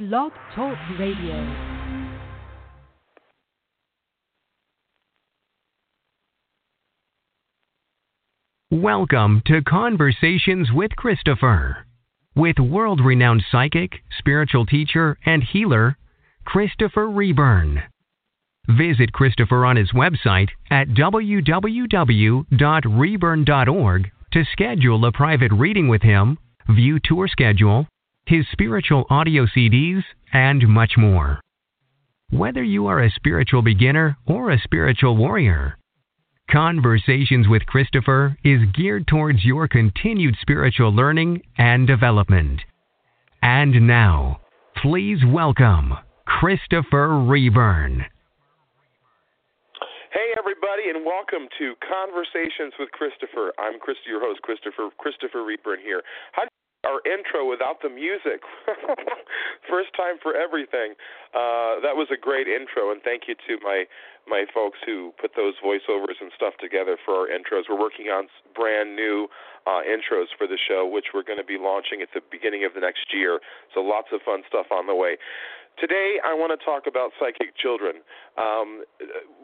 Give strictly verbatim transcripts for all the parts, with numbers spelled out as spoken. Blog Talk Radio. Welcome to Conversations with Christopher, with world-renowned psychic, spiritual teacher, and healer, Christopher Reburn. Visit Christopher on his website at w w w dot reburn dot org to schedule a private reading with him, view tour schedule, his spiritual audio C Ds, and much more. Whether you are a spiritual beginner or a spiritual warrior, Conversations with Christopher is geared towards your continued spiritual learning and development. And now, please welcome Christopher Reburn. Hey everybody, and welcome to Conversations with Christopher. I'm Chris, your host, Christopher Christopher Reburn here. How do you our intro without the music? First time for everything. Uh, that was a great intro, and thank you to my my folks who put those voiceovers and stuff together for our intros. We're working on brand new uh, intros for the show, which we're going to be launching at the beginning of the next year. So lots of fun stuff on the way. Today, I want to talk about psychic children. Um,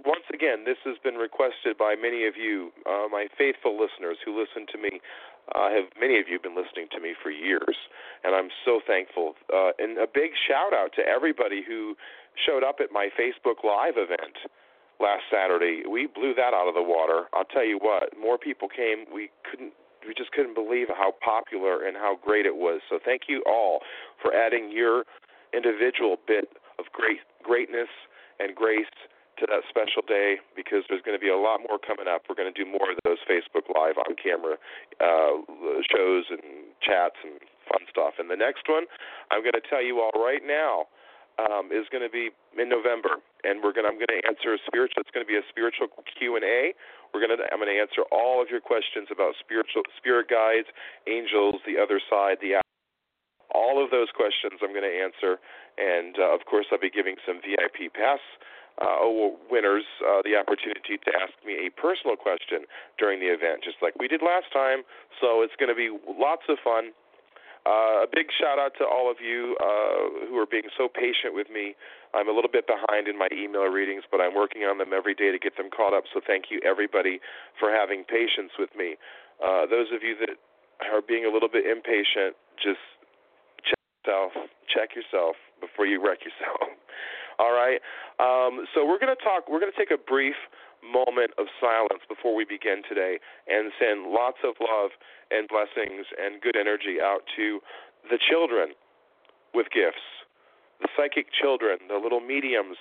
once again, this has been requested by many of you, uh, my faithful listeners who listen to me. Uh, have many of you been listening to me for years, and I'm so thankful. Uh, and a big shout-out to everybody who showed up at my Facebook Live event last Saturday. We blew that out of the water. I'll tell you what, more people came. We couldn't, we just couldn't believe how popular and how great it was. So thank you all for adding your individual bit of great greatness and grace to that special day, because there's going to be a lot more coming up. We're going to do more of those Facebook Live on-camera uh, shows and chats and fun stuff. And the next one, I'm going to tell you all right now, um, is going to be in November, and we're going. To, I'm going to answer a spiritual. It's going to be a spiritual Q and A. We're going to. I'm going to answer all of your questions about spiritual, spirit guides, angels, the other side, the. All of those questions I'm going to answer, and uh, of course I'll be giving some V I P pass uh, winners uh, the opportunity to ask me a personal question during the event, just like we did last time. So it's going to be lots of fun. Uh, a big shout-out to all of you uh, who are being so patient with me. I'm a little bit behind in my email readings, but I'm working on them every day to get them caught up, so thank you, everybody, for having patience with me. Uh, those of you that are being a little bit impatient, just Self, check yourself before you wreck yourself. All right. Um, so we're going to talk. We're going to take a brief moment of silence before we begin today, and send lots of love and blessings and good energy out to the children with gifts, the psychic children, the little mediums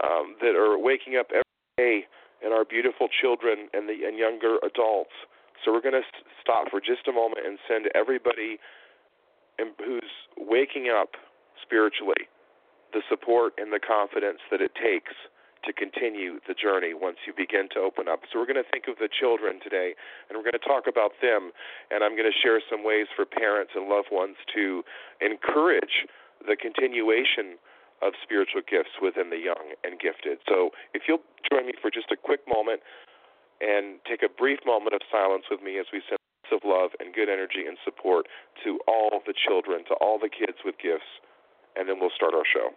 um, that are waking up every day, and our beautiful children and the and younger adults. So we're going to stop for just a moment and send everybody and who's waking up spiritually, the support and the confidence that it takes to continue the journey once you begin to open up. So we're going to think of the children today, and we're going to talk about them, and I'm going to share some ways for parents and loved ones to encourage the continuation of spiritual gifts within the young and gifted. So if you'll join me for just a quick moment and take a brief moment of silence with me as we send of love and good energy and support to all the children, to all the kids with gifts, and then we'll start our show.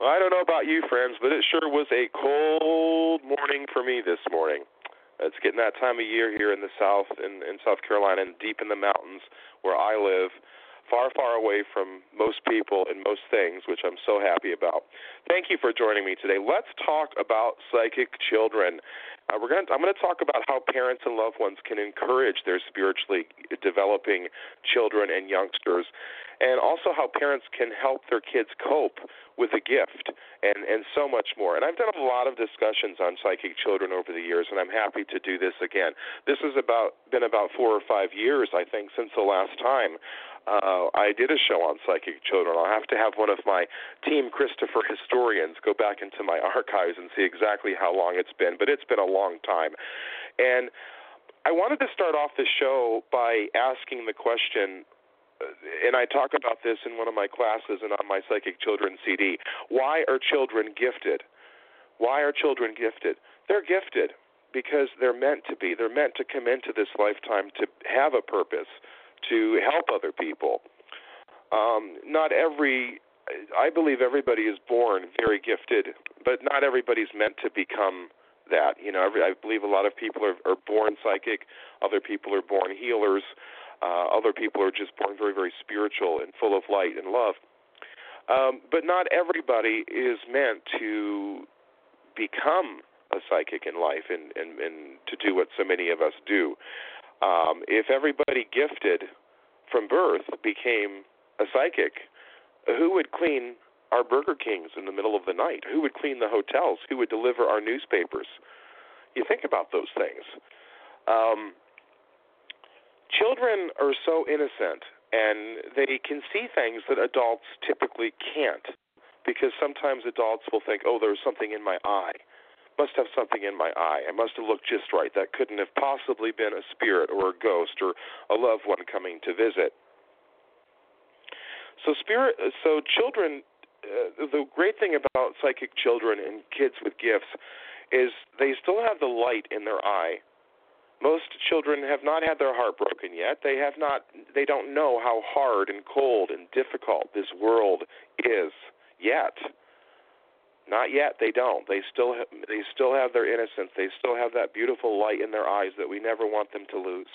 Well, I don't know about you, friends, but it sure was a cold morning for me this morning. It's getting that time of year here in the South, in, in South Carolina, and deep in the mountains where I live, far, far away from most people and most things, which I'm so happy about. Thank you for joining me today. Let's talk about psychic children. Uh, we're going to, I'm going to talk about how parents and loved ones can encourage their spiritually developing children and youngsters, and also how parents can help their kids cope with a gift, and, and so much more. And I've done a lot of discussions on psychic children over the years, and I'm happy to do this again. This has about, been about four or five years, I think, since the last time uh, I did a show on psychic children. I'll have to have one of my team Christopher historians go back into my archives and see exactly how long it's been, but it's been a long time. And I wanted to start off the show by asking the question, and I talk about this in one of my classes and on my Psychic Children C D, why are children gifted? Why are children gifted? They're gifted. because they're meant to be. They're meant to come into this lifetime to have a purpose, to help other people. Um, not every, I believe everybody is born very gifted, but not everybody's meant to become that. You know, every, I believe a lot of people are, are born psychic. Other people are born healers. Uh, other people are just born very, very spiritual and full of light and love. Um, but not everybody is meant to become a psychic in life and, and, and to do what so many of us do. Um, if everybody gifted from birth became a psychic, who would clean our Burger Kings in the middle of the night? Who would clean the hotels? Who would deliver our newspapers? You think about those things. Um, children are so innocent, and they can see things that adults typically can't, because sometimes adults will think, oh, there's something in my eye. Must have something in my eye. I must have looked just right. That couldn't have possibly been a spirit or a ghost or a loved one coming to visit. So spirit. So children, uh, the great thing about psychic children and kids with gifts is they still have the light in their eye. Most children have not had their heart broken yet. They have not. They don't know how hard and cold and difficult this world is yet. Not yet. They don't. They still ha- they still have their innocence. They still have that beautiful light in their eyes that we never want them to lose.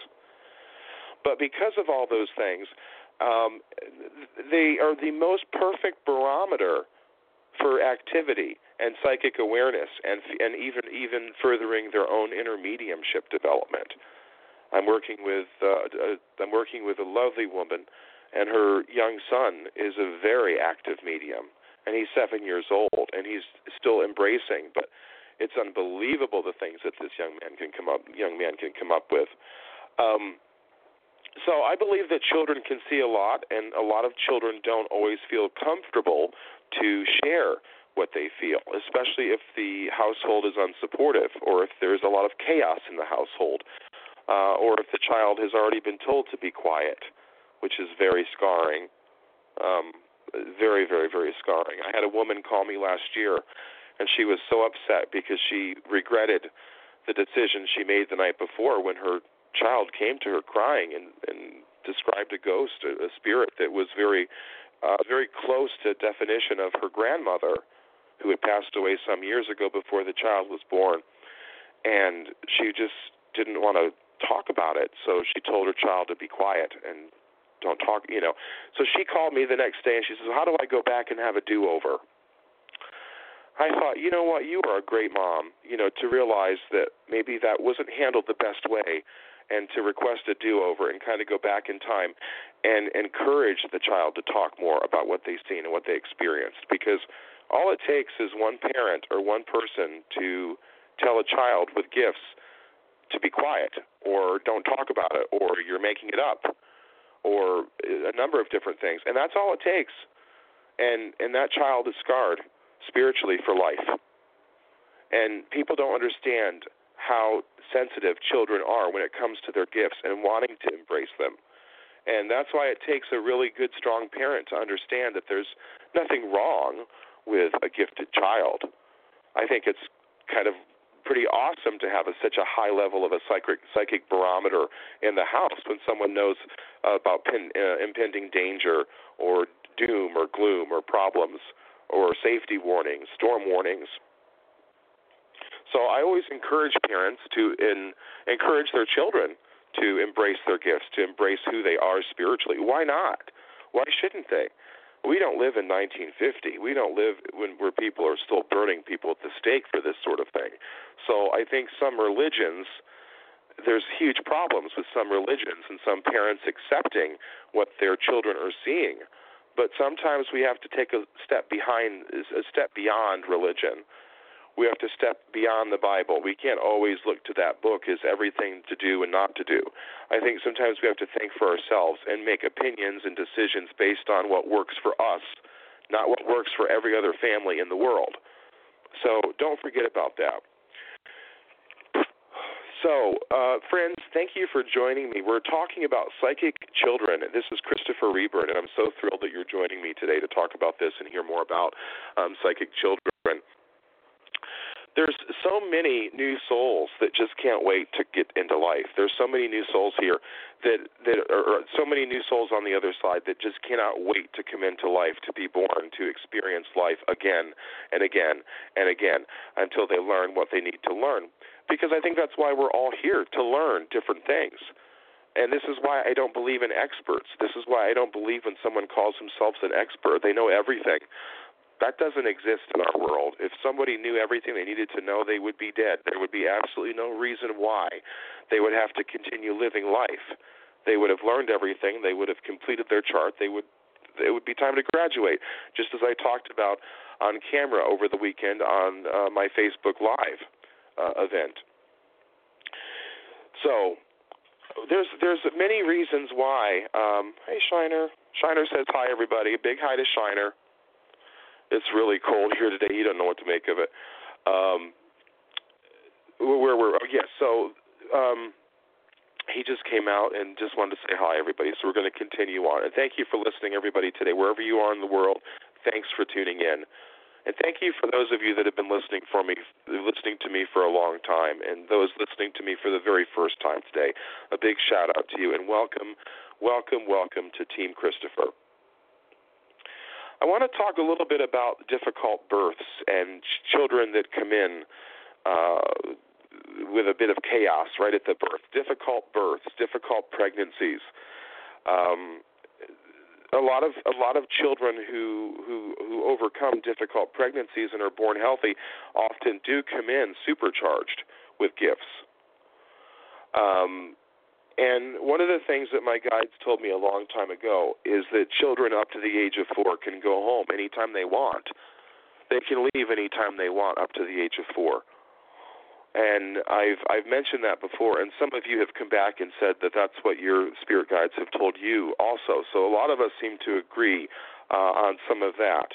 But because of all those things, um, they are the most perfect barometer for activity and psychic awareness, and and even even furthering their own inner mediumship development. I'm working with uh, I'm working with a lovely woman, and her young son is a very active medium. And he's seven years old, and he's still embracing. But it's unbelievable the things that this young man can come up young man can come up with. Um, so I believe that children can see a lot, and a lot of children don't always feel comfortable to share what they feel, especially if the household is unsupportive, or if there's a lot of chaos in the household, uh, or if the child has already been told to be quiet, which is very scarring. Um, Very, very, very scarring. I had a woman call me last year, and she was so upset because she regretted the decision she made the night before when her child came to her crying and, and described a ghost, a, a spirit that was very, uh, very close to definition of her grandmother, who had passed away some years ago before the child was born. And she just didn't want to talk about it, so she told her child to be quiet and don't talk, you know. So she called me the next day, and she says, how do I go back and have a do-over? I thought, you know what, you are a great mom, you know, to realize that maybe that wasn't handled the best way, and to request a do-over and kind of go back in time and encourage the child to talk more about what they've seen and what they experienced, because all it takes is one parent or one person to tell a child with gifts to be quiet, or don't talk about it, or you're making it up, or a number of different things. And that's all it takes. And and that child is scarred spiritually for life. And people don't understand how sensitive children are when it comes to their gifts and wanting to embrace them. And that's why it takes a really good, strong parent to understand that there's nothing wrong with a gifted child. I think it's kind of pretty awesome to have a, such a high level of a psychic psychic barometer in the house when someone knows uh, about pin, uh, impending danger or doom or gloom or problems or safety warnings, storm warnings. So I always encourage parents to in, encourage their children to embrace their gifts, to embrace who they are spiritually. Why not? Why shouldn't they? We don't live in nineteen fifty. We don't live when where people are still burning people at the stake for this sort of thing. So I think some religions, there's huge problems with some religions and some parents accepting what their children are seeing. But sometimes we have to take a step behind, a step beyond religion. We have to step beyond the Bible. We can't always look to that book as everything to do and not to do. I think sometimes we have to think for ourselves and make opinions and decisions based on what works for us, not what works for every other family in the world. So don't forget about that. So, uh, friends, thank you for joining me. We're talking about psychic children. This is Christopher Reburn, and I'm so thrilled that you're joining me today to talk about this and hear more about um, psychic children. There's so many new souls that just can't wait to get into life. There's so many new souls here that that are so many new souls on the other side that just cannot wait to come into life, to be born, to experience life again and again and again until they learn what they need to learn. Because I think that's why we're all here, to learn different things. And this is why I don't believe in experts. This is why I don't believe when someone calls themselves an expert, they know everything. That doesn't exist in our world. If somebody knew everything they needed to know, they would be dead. There would be absolutely no reason why they would have to continue living life. They would have learned everything. They would have completed their chart. They would. It would be time to graduate, just as I talked about on camera over the weekend on uh, my Facebook Live uh, event. So there's there's many reasons why. Um, hey, Shiner. Shiner says hi, everybody. Big hi to Shiner. It's really cold here today. You don't know what to make of it. Um, where were we? Yeah, so um, he just came out and just wanted to say hi, everybody. So we're going to continue on. And thank you for listening, everybody, today. Wherever you are in the world, thanks for tuning in. And thank you for those of you that have been listening for me, listening to me for a long time, and those listening to me for the very first time today. A big shout-out to you, and welcome, welcome, welcome to Team Christopher. I want to talk a little bit about difficult births and children that come in uh, with a bit of chaos right at the birth. Difficult births, difficult pregnancies. Um, a lot of a lot of children who, who who overcome difficult pregnancies and are born healthy often do come in supercharged with gifts. Um, And one of the things that my guides told me a long time ago is that children up to the age of four can go home anytime they want. They can leave anytime they want up to the age of four. And I've I've mentioned that before, and some of you have come back and said that that's what your spirit guides have told you also. So a lot of us seem to agree uh, on some of that.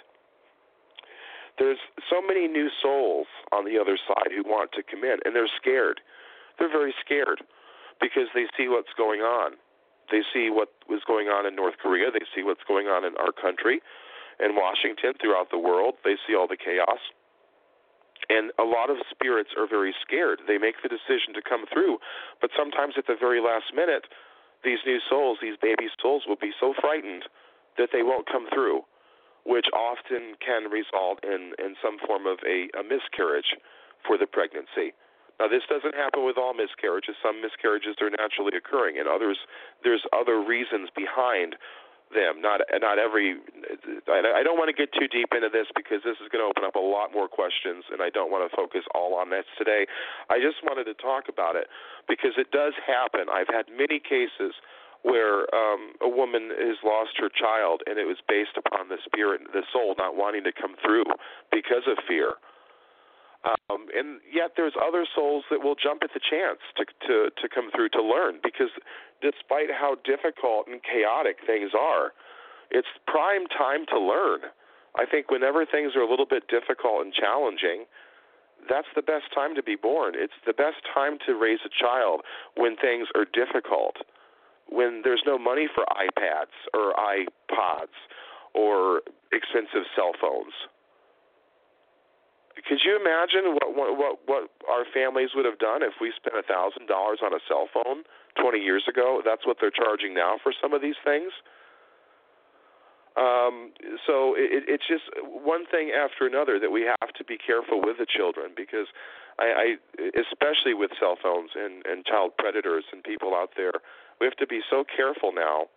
There's so many new souls on the other side who want to come in, and they're scared. They're very scared. Because they see what's going on. They see what was going on in North Korea. They see what's going on in our country, in Washington, throughout the world. They see all the chaos. And a lot of spirits are very scared. They make the decision to come through. But sometimes at the very last minute, these new souls, these baby souls, will be so frightened that they won't come through, which often can result in, in some form of a, a miscarriage for the pregnancy. Now, this doesn't happen with all miscarriages. Some miscarriages are naturally occurring, and others, there's other reasons behind them. Not not every. I don't want to get too deep into this because this is going to open up a lot more questions, and I don't want to focus all on this today. I just wanted to talk about it because it does happen. I've had many cases where um, a woman has lost her child, and it was based upon the spirit, the soul not wanting to come through because of fear. Um, and yet there's other souls that will jump at the chance to, to, to come through to learn, because despite how difficult and chaotic things are, it's prime time to learn. I think whenever things are a little bit difficult and challenging, that's the best time to be born. It's the best time to raise a child when things are difficult, when there's no money for iPads or iPods or expensive cell phones. Could you imagine what, what what our families would have done if we spent a thousand dollars on a cell phone twenty years ago? That's what they're charging now for some of these things. Um, so it, it's just one thing after another that we have to be careful with the children, because I, I especially with cell phones and, and child predators and people out there, we have to be so careful now.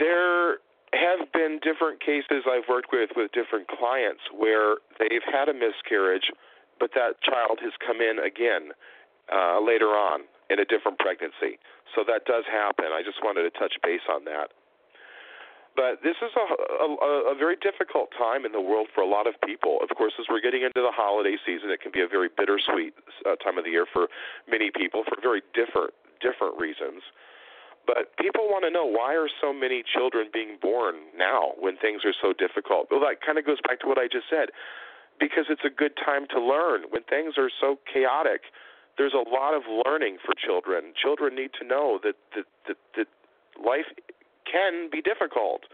There have been different cases I've worked with with different clients where they've had a miscarriage, but that child has come in again uh, later on in a different pregnancy. So that does happen. I just wanted to touch base on that. But this is a, a, a very difficult time in the world for a lot of people. Of course, as we're getting into the holiday season, it can be a very bittersweet uh, time of the year for many people for very different different reasons. But people want to know, why are so many children being born now when things are so difficult? Well, that kind of goes back to what I just said, because it's a good time to learn. When things are so chaotic, there's a lot of learning for children. Children need to know that, that, that, that life can be difficult,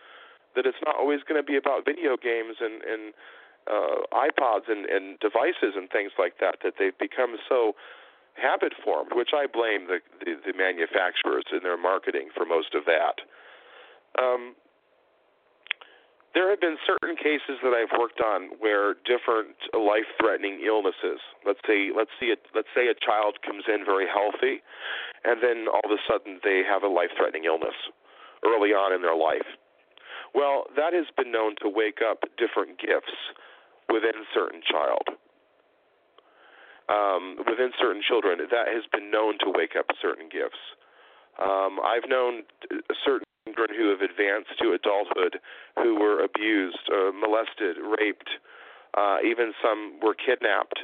that it's not always going to be about video games and, and, uh, iPods and, and devices and things like that, that they've become so habit-formed, which I blame the, the, the manufacturers and their marketing for most of that. Um, there have been certain cases that I've worked on where different life-threatening illnesses. Let's say, let's see, a, let's say a child comes in very healthy, and then all of a sudden they have a life-threatening illness early on in their life. Well, that has been known to wake up different gifts within certain child, um, within certain children. That has been known to wake up certain gifts. Um, I've known certain children who have advanced to adulthood who were abused, uh, molested, raped, uh, even some were kidnapped,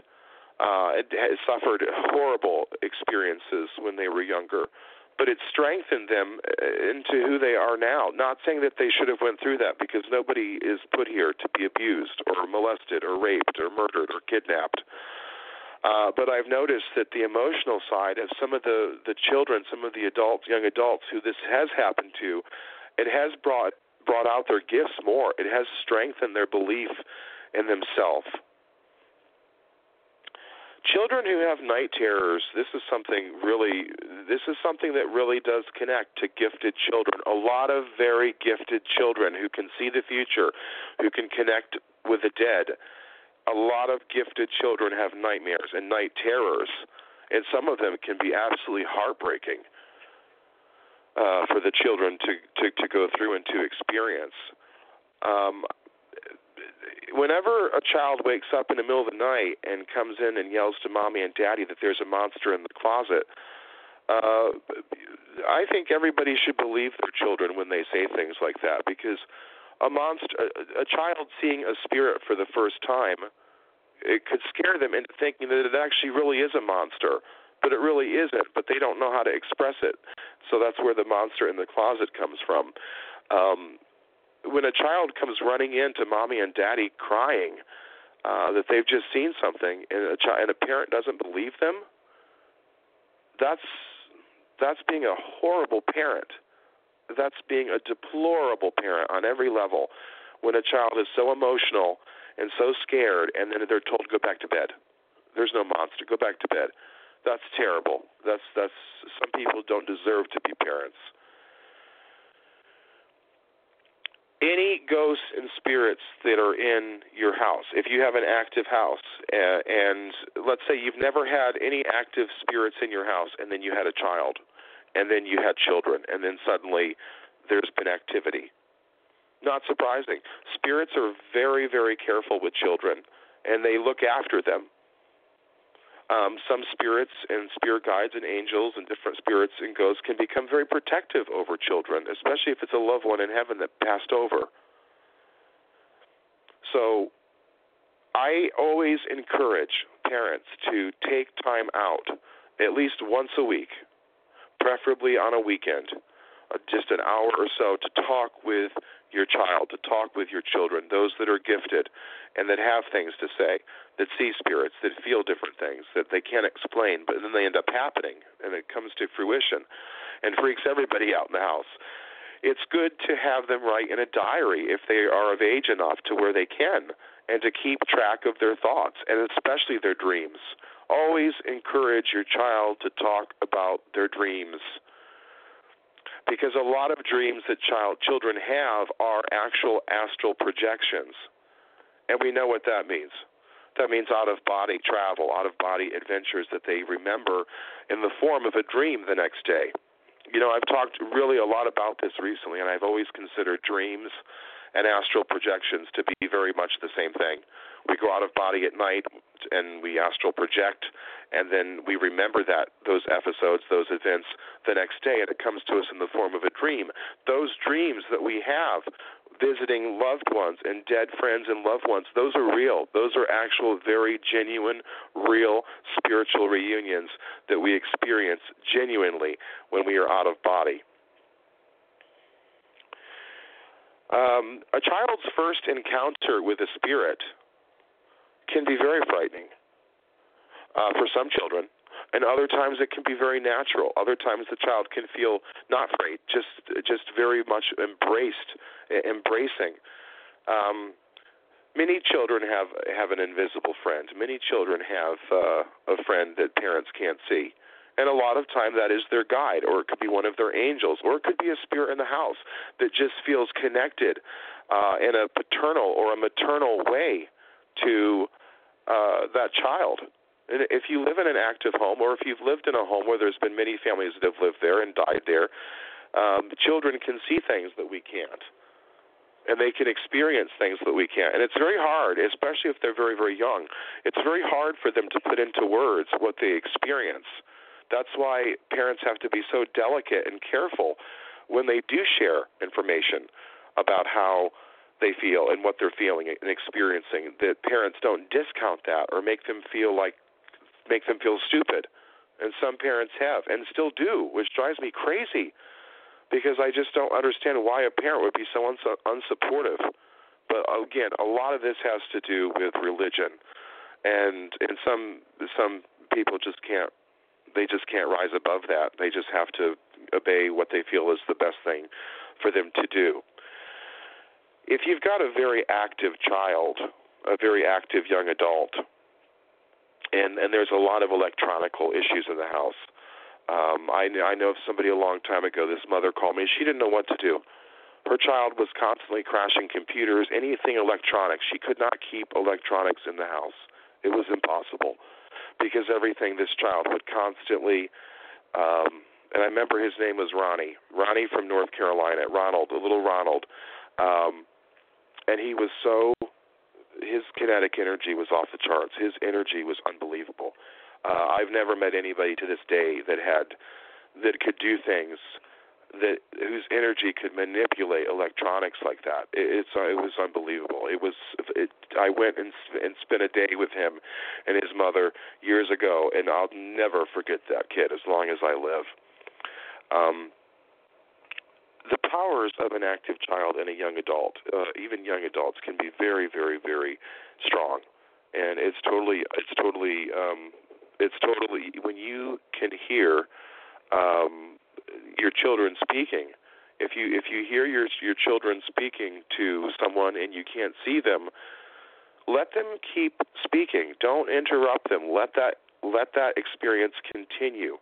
uh, and suffered horrible experiences when they were younger. But it strengthened them into who they are now. Not saying that they should have went through that, because nobody is put here to be abused or molested or raped or murdered or kidnapped. Uh, but I've noticed that the emotional side of some of the, the children, some of the adults, young adults who this has happened to, it has brought brought out their gifts more. It has strengthened their belief in themselves. Children who have night terrors, this is something really, this is something that really does connect to gifted children. A lot of very gifted children who can see the future, who can connect with the dead. A lot of gifted children have nightmares and night terrors, and some of them can be absolutely heartbreaking uh, for the children to, to, to go through and to experience. Um, Whenever a child wakes up in the middle of the night and comes in and yells to mommy and daddy that there's a monster in the closet, uh, I think everybody should believe their children when they say things like that, because a monster, a, a child seeing a spirit for the first time, it could scare them into thinking that it actually really is a monster, but it really isn't, but they don't know how to express it. So that's where the monster in the closet comes from. Um When a child comes running in to mommy and daddy crying uh, that they've just seen something, and a, chi- and a parent doesn't believe them, that's that's being a horrible parent. That's being a deplorable parent on every level. When a child is so emotional and so scared, and then they're told, go back to bed. There's no monster. Go back to bed. That's terrible. That's that's some people don't deserve to be parents. Any ghosts and spirits that are in your house, if you have an active house, uh, and let's say you've never had any active spirits in your house, and then you had a child, and then you had children, and then suddenly there's been activity. Not surprising. Spirits are very, very careful with children, and they look after them. Um, some spirits and spirit guides and angels and different spirits and ghosts can become very protective over children, especially if it's a loved one in heaven that passed over. So I always encourage parents to take time out at least once a week, preferably on a weekend, just an hour or so, to talk with your child, to talk with your children, those that are gifted and that have things to say, that see spirits, that feel different things, that they can't explain, but then they end up happening, and it comes to fruition and freaks everybody out in the house. It's good to have them write in a diary if they are of age enough to where they can, and to keep track of their thoughts, and especially their dreams. Always encourage your child to talk about their dreams, because a lot of dreams that child children have are actual astral projections, and we know what that means. That means out-of-body travel, out-of-body adventures that they remember in the form of a dream the next day. You know, I've talked really a lot about this recently, and I've always considered dreams and astral projections to be very much the same thing. We go out-of-body at night, and we astral project, and then we remember that, those episodes, those events, the next day, and it comes to us in the form of a dream. Those dreams that we have visiting loved ones and dead friends and loved ones, those are real. Those are actual, very genuine, real spiritual reunions that we experience genuinely when we are out of body. Um, a child's first encounter with a spirit can be very frightening uh, for some children, and other times it can be very natural. Other times the child can feel not afraid, just just very much embraced, embracing. Um, Many children have have an invisible friend. Many children have uh, a friend that parents can't see. And a lot of time that is their guide, or it could be one of their angels, or it could be a spirit in the house that just feels connected uh, in a paternal or a maternal way to uh, that child. And if you live in an active home, or if you've lived in a home where there's been many families that have lived there and died there, um, children can see things that we can't. And they can experience things that we can't. And it's very hard, especially if they're very, very young. It's very hard for them to put into words what they experience. That's why parents have to be so delicate and careful when they do share information about how they feel and what they're feeling and experiencing, that parents don't discount that or make them feel like make them feel stupid. And some parents have and still do, which drives me crazy, because I just don't understand why a parent would be so uns- unsupportive. But again, a lot of this has to do with religion, and and some some people just can't. They just can't rise above that. They just have to obey what they feel is the best thing for them to do. If you've got a very active child, a very active young adult, and, and there's a lot of electronical issues in the house, um, I, I know of somebody a long time ago, this mother called me. She didn't know what to do. Her child was constantly crashing computers, anything electronic. She could not keep electronics in the house. It was impossible, because everything this child would constantly, um, and I remember his name was Ronnie, Ronnie from North Carolina, Ronald, the little Ronald, um, and he was so, his kinetic energy was off the charts. His energy was unbelievable. Uh, I've never met anybody to this day that had, that could do things, that whose energy could manipulate electronics like that. It, it's it was unbelievable. It was it, I went and, and spent a day with him and his mother years ago, and I'll never forget that kid as long as I live. Um, the powers of an active child and a young adult, uh, even young adults, can be very, very, very strong, and it's totally it's totally um, it's totally when you can hear. Um, your children speaking. If you if you hear your your children speaking to someone and you can't see them, let them keep speaking. Don't interrupt them. Let that let that experience continue.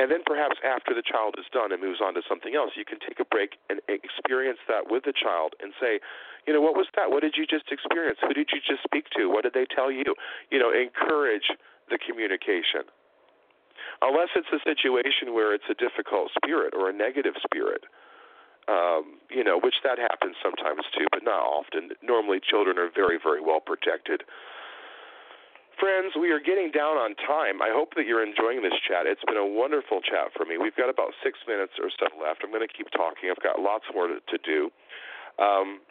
And then perhaps after the child is done and moves on to something else, you can take a break and experience that with the child and say, you know, what was that? What did you just experience? Who did you just speak to? What did they tell you? You know, encourage the communication. Unless it's a situation where it's a difficult spirit or a negative spirit, um, you know, which that happens sometimes too, but not often. Normally children are very, very well protected. Friends, we are getting down on time. I hope that you're enjoying this chat. It's been a wonderful chat for me. We've got about six minutes or so left. I'm going to keep talking. I've got lots more to, to do. Um,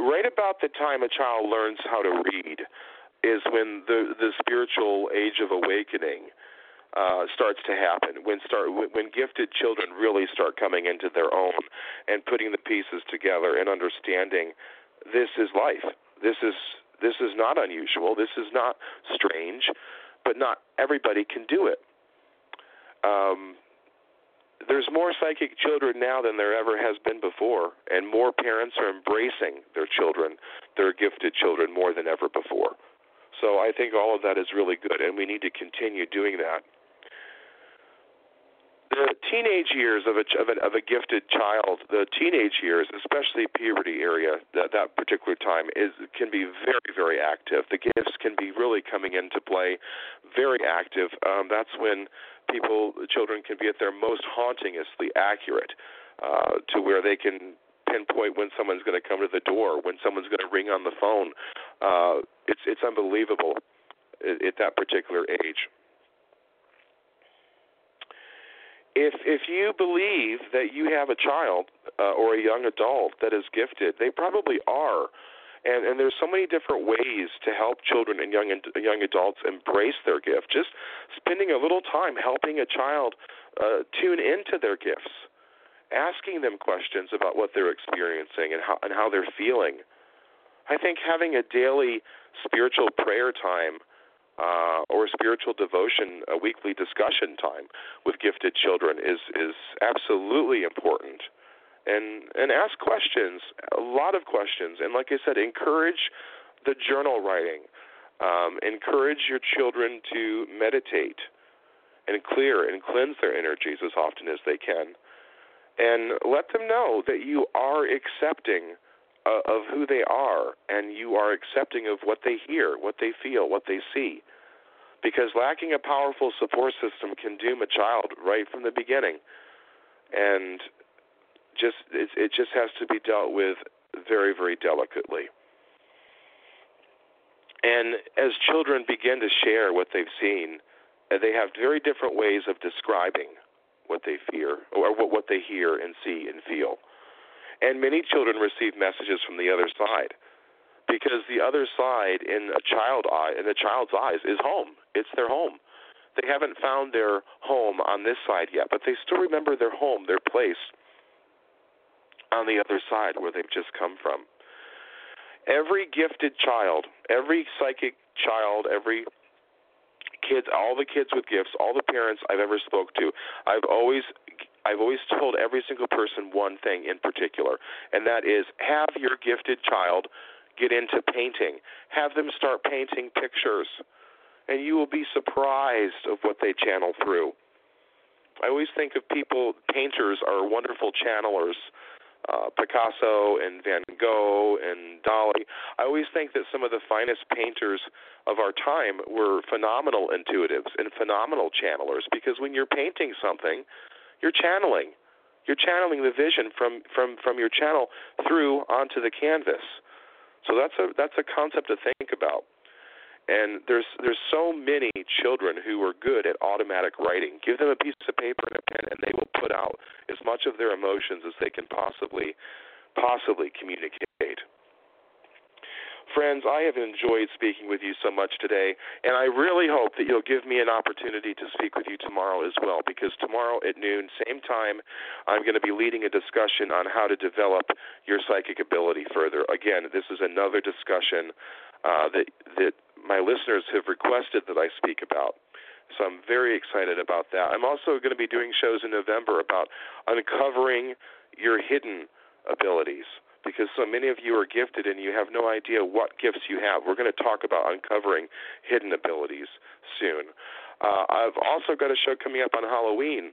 right about the time a child learns how to read is when the, the spiritual age of awakening uh, starts to happen, when start when gifted children really start coming into their own and putting the pieces together and understanding this is life. This is this is not unusual. This is not strange, but not everybody can do it. Um, there's more psychic children now than there ever has been before, and more parents are embracing their children, their gifted children, more than ever before. So I think all of that is really good, and we need to continue doing that. The teenage years of a, of a, of a gifted child, the teenage years, especially puberty area, that, that particular time is can be very, very active. The gifts can be really coming into play, very active. Um, that's when people, children can be at their most hauntingly accurate, uh, to where they can pinpoint when someone's going to come to the door, when someone's going to ring on the phone. Uh, it's it's unbelievable at, at that particular age. If if you believe that you have a child uh, or a young adult that is gifted, they probably are, and and there's so many different ways to help children and young and young adults embrace their gift. Just spending a little time helping a child uh, tune into their gifts, asking them questions about what they're experiencing and how and how they're feeling. I think having a daily spiritual prayer time uh, or spiritual devotion, a weekly discussion time with gifted children is, is absolutely important. and, and ask questions, a lot of questions. And like I said, encourage the journal writing. Um, encourage your children to meditate and clear and cleanse their energies as often as they can. And let them know that you are accepting uh, of who they are, and you are accepting of what they hear, what they feel, what they see. Because lacking a powerful support system can doom a child right from the beginning. And just it, it just has to be dealt with very, very delicately. And as children begin to share what they've seen, they have very different ways of describing what they fear or what they hear and see and feel. And many children receive messages from the other side, because the other side in a child eye, in a child's eyes, is home. It's their home. They haven't found their home on this side yet, but they still remember their home, their place on the other side where they've just come from. Every gifted child, every psychic child, every kids, all the kids with gifts, all the parents I've ever spoke to, I've always, I've always told every single person one thing in particular, and that is, have your gifted child get into painting. Have them start painting pictures, and you will be surprised of what they channel through. I always think of people, painters are wonderful channelers. Uh, Picasso and Van Gogh and Dali. I always think that some of the finest painters of our time were phenomenal intuitives and phenomenal channelers, because when you're painting something, you're channeling. You're channeling the vision from, from, from your channel through onto the canvas. So that's a that's a concept to think about. And there's there's so many children who are good at automatic writing. Give them a piece of paper and a pen, and they will put out as much of their emotions as they can possibly possibly communicate. Friends, I have enjoyed speaking with you so much today, and I really hope that you'll give me an opportunity to speak with you tomorrow as well, because tomorrow at noon, same time, I'm going to be leading a discussion on how to develop your psychic ability further. Again, this is another discussion uh, that that my listeners have requested that I speak about. So I'm very excited about that. I'm also going to be doing shows in November about uncovering your hidden abilities, because so many of you are gifted and you have no idea what gifts you have. We're going to talk about uncovering hidden abilities soon. Uh, I've also got a show coming up on Halloween.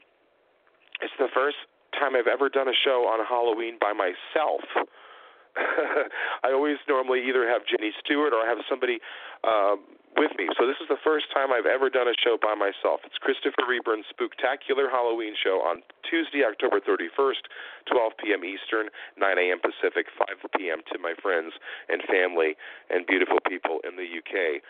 It's the first time I've ever done a show on Halloween by myself. I always normally either have Jenny Stewart or I have somebody uh, with me. So this is the first time I've ever done a show by myself. It's Christopher Reburn's Spooktacular Halloween Show on Tuesday, October thirty-first, twelve p.m. Eastern, nine a.m. Pacific, five p.m. to my friends and family and beautiful people in the U K.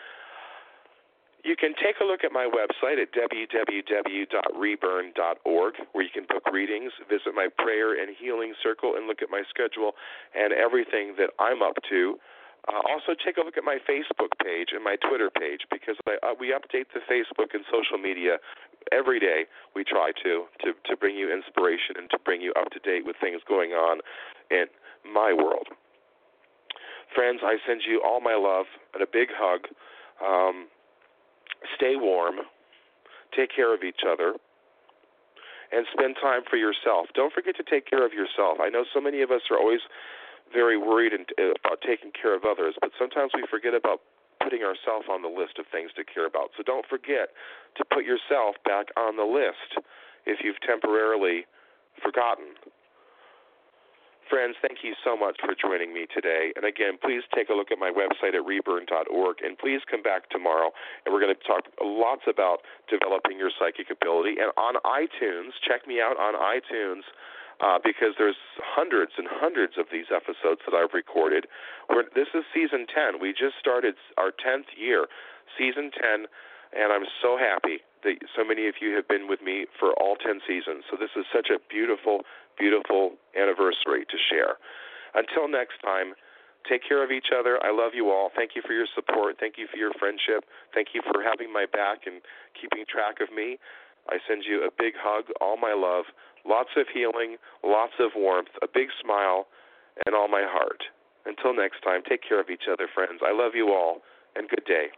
You can take a look at my website at w w w dot reburn dot org, where you can book readings, visit my prayer and healing circle, and look at my schedule and everything that I'm up to. Uh, also, take a look at my Facebook page and my Twitter page, because I, uh, we update the Facebook and social media every day. We try to, to to bring you inspiration and to bring you up to date with things going on in my world. Friends, I send you all my love and a big hug. Um, Stay warm, take care of each other, and spend time for yourself. Don't forget to take care of yourself. I know so many of us are always very worried about taking care of others, but sometimes we forget about putting ourselves on the list of things to care about. So don't forget to put yourself back on the list if you've temporarily forgotten. Friends, thank you so much for joining me today. And again, please take a look at my website at reburn dot org, and please come back tomorrow, and we're going to talk lots about developing your psychic ability. And on iTunes, check me out on iTunes, uh, because there's hundreds and hundreds of these episodes that I've recorded. We're, this is Season ten. We just started our tenth year, Season ten, and I'm so happy that so many of you have been with me for all ten seasons. So this is such a beautiful, beautiful anniversary to share. Until next time, take care of each other. I love you all. Thank you for your support. Thank you for your friendship. Thank you for having my back and keeping track of me. I send you a big hug, all my love, lots of healing, lots of warmth, a big smile, and all my heart. Until next time, take care of each other, friends. I love you all, and good day.